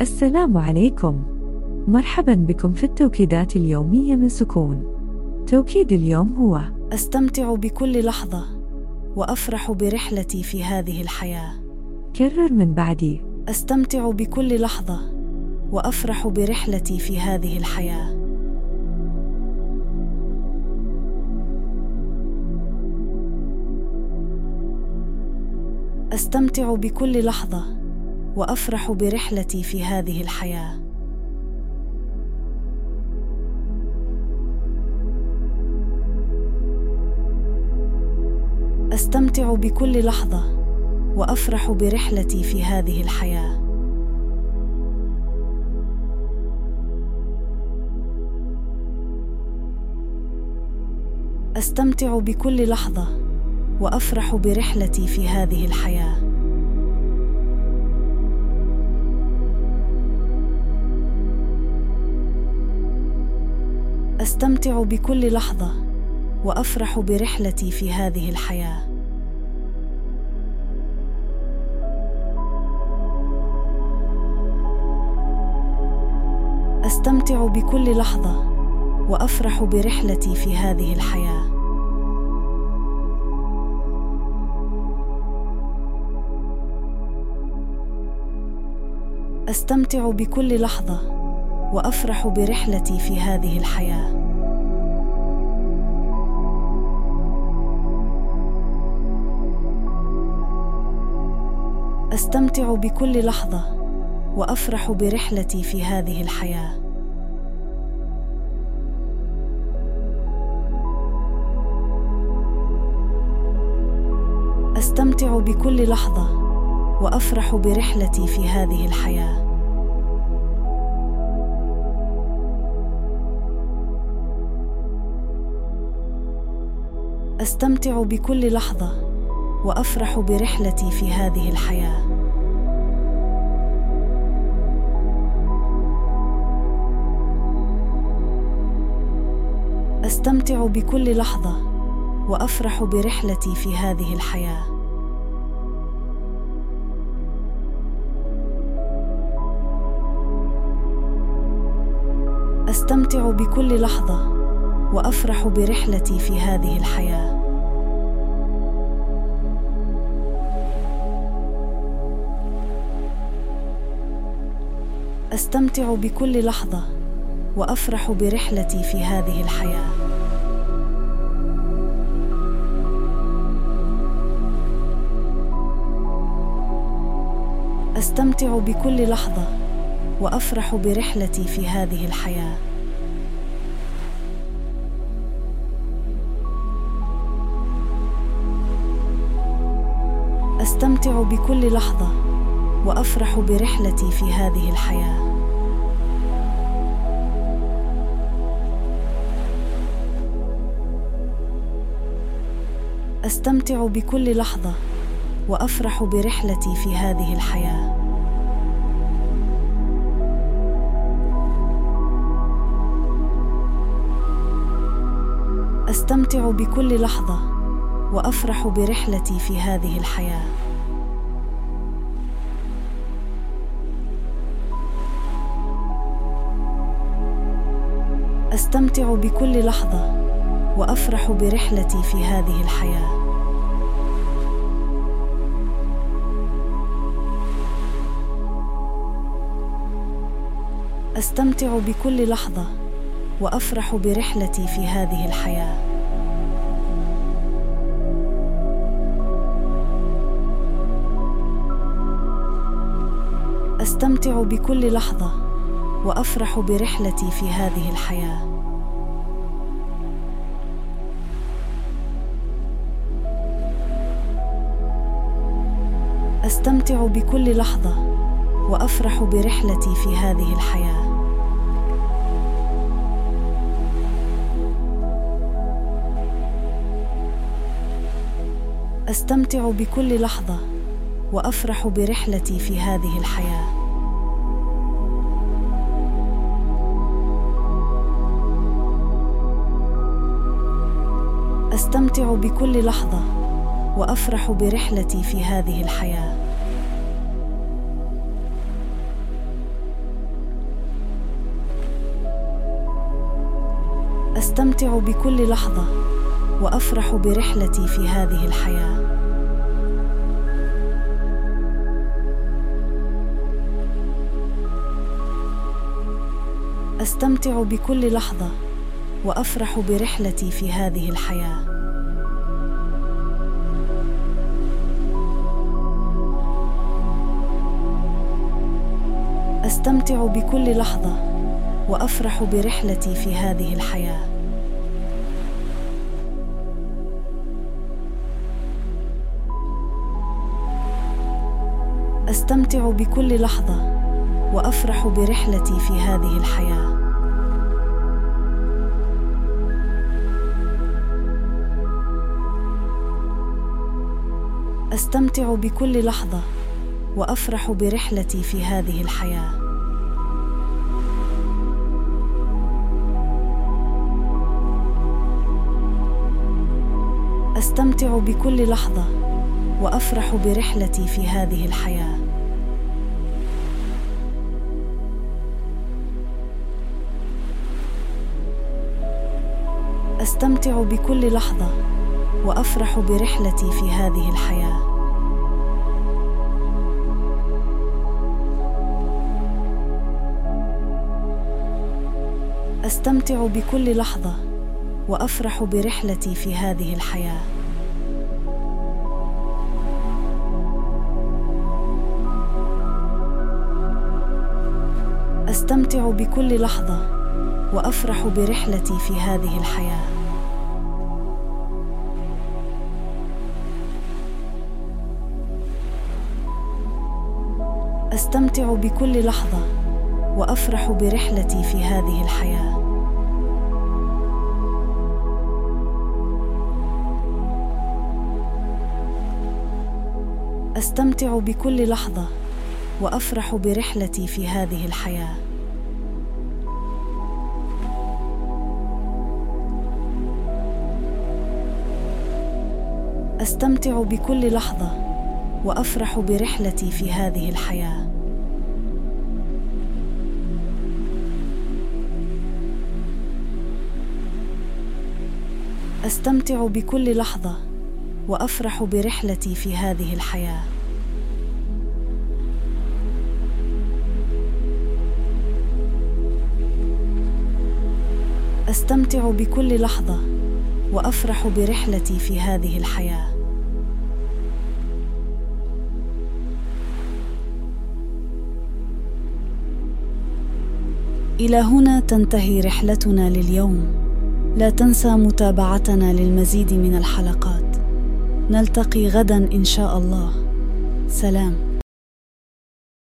السلام عليكم، مرحبا بكم في التوكيدات اليومية من سكون. توكيد اليوم هو: أستمتع بكل لحظة وأفرح برحلتي في هذه الحياة. كرر من بعدي: أستمتع بكل لحظة وأفرح برحلتي في هذه الحياة. أستمتع بكل لحظة وأفرح برحلتي في هذه الحياة. أستمتع بكل لحظة وأفرح برحلتي في هذه الحياة. أستمتع بكل لحظة وأفرح برحلتي في هذه الحياة. أستمتع بكل لحظة وأفرح برحلتي في هذه الحياة. أستمتع بكل لحظة وأفرح برحلتي في هذه الحياة. أستمتع بكل لحظة وأفرح برحلتي في هذه الحياة. أستمتع بكل لحظة وأفرح برحلتي في هذه الحياة. أستمتع بكل لحظة وأفرح برحلتي في هذه الحياة. أستمتع بكل لحظة وأفرح برحلتي في هذه الحياة. أستمتع بكل لحظة وأفرح برحلتي في هذه الحياة. أستمتع بكل لحظة وأفرح برحلتي في هذه الحياة. أستمتع بكل لحظة وأفرح برحلتي في هذه الحياة. أستمتع بكل لحظة وأفرح برحلتي في هذه الحياة. أستمتع بكل لحظة وأفرح برحلتي في هذه الحياة. أستمتع بكل لحظة وأفرح برحلتي في هذه الحياة. أستمتع بكل لحظة وأفرح برحلتي في هذه الحياة. أستمتع بكل لحظة وأفرح برحلتي في هذه الحياة. أستمتع بكل لحظة وأفرح برحلتي في هذه الحياة. أستمتع بكل لحظة وأفرح برحلتي في هذه الحياة. أستمتع بكل لحظة وأفرح برحلتي في هذه الحياة. أستمتع بكل لحظة وأفرح برحلتي في هذه الحياة. أستمتع بكل لحظة وأفرح برحلتي في هذه الحياة. أستمتع بكل لحظة وأفرح برحلتي في هذه الحياة. أستمتع بكل لحظة وأفرح برحلتي في هذه الحياة. أستمتع بكل لحظة وأفرح برحلتي في هذه الحياة. أستمتع بكل لحظة وأفرح برحلتي في هذه الحياة. أستمتع بكل لحظة وأفرح برحلتي في هذه الحياة. أستمتع بكل لحظة وأفرح برحلتي في هذه الحياة. أستمتع بكل لحظة وأفرح برحلتي في هذه الحياة. أستمتع بكل لحظة وأفرح برحلتي في هذه الحياة. أستمتع بكل لحظة وأفرح برحلتي في هذه الحياة. أستمتع بكل لحظة وأفرح برحلتي في هذه الحياة. أستمتع بكل لحظة وأفرح برحلتي في هذه الحياة. أستمتع بكل لحظة وأفرح برحلتي في هذه الحياة. أستمتع بكل لحظة وأفرح برحلتي في هذه الحياة. أستمتع بكل لحظة وأفرح برحلتي في هذه الحياة. إلى هنا تنتهي رحلتنا لليوم. لا تنسى متابعتنا للمزيد من الحلقات. نلتقي غدا إن شاء الله. سلام.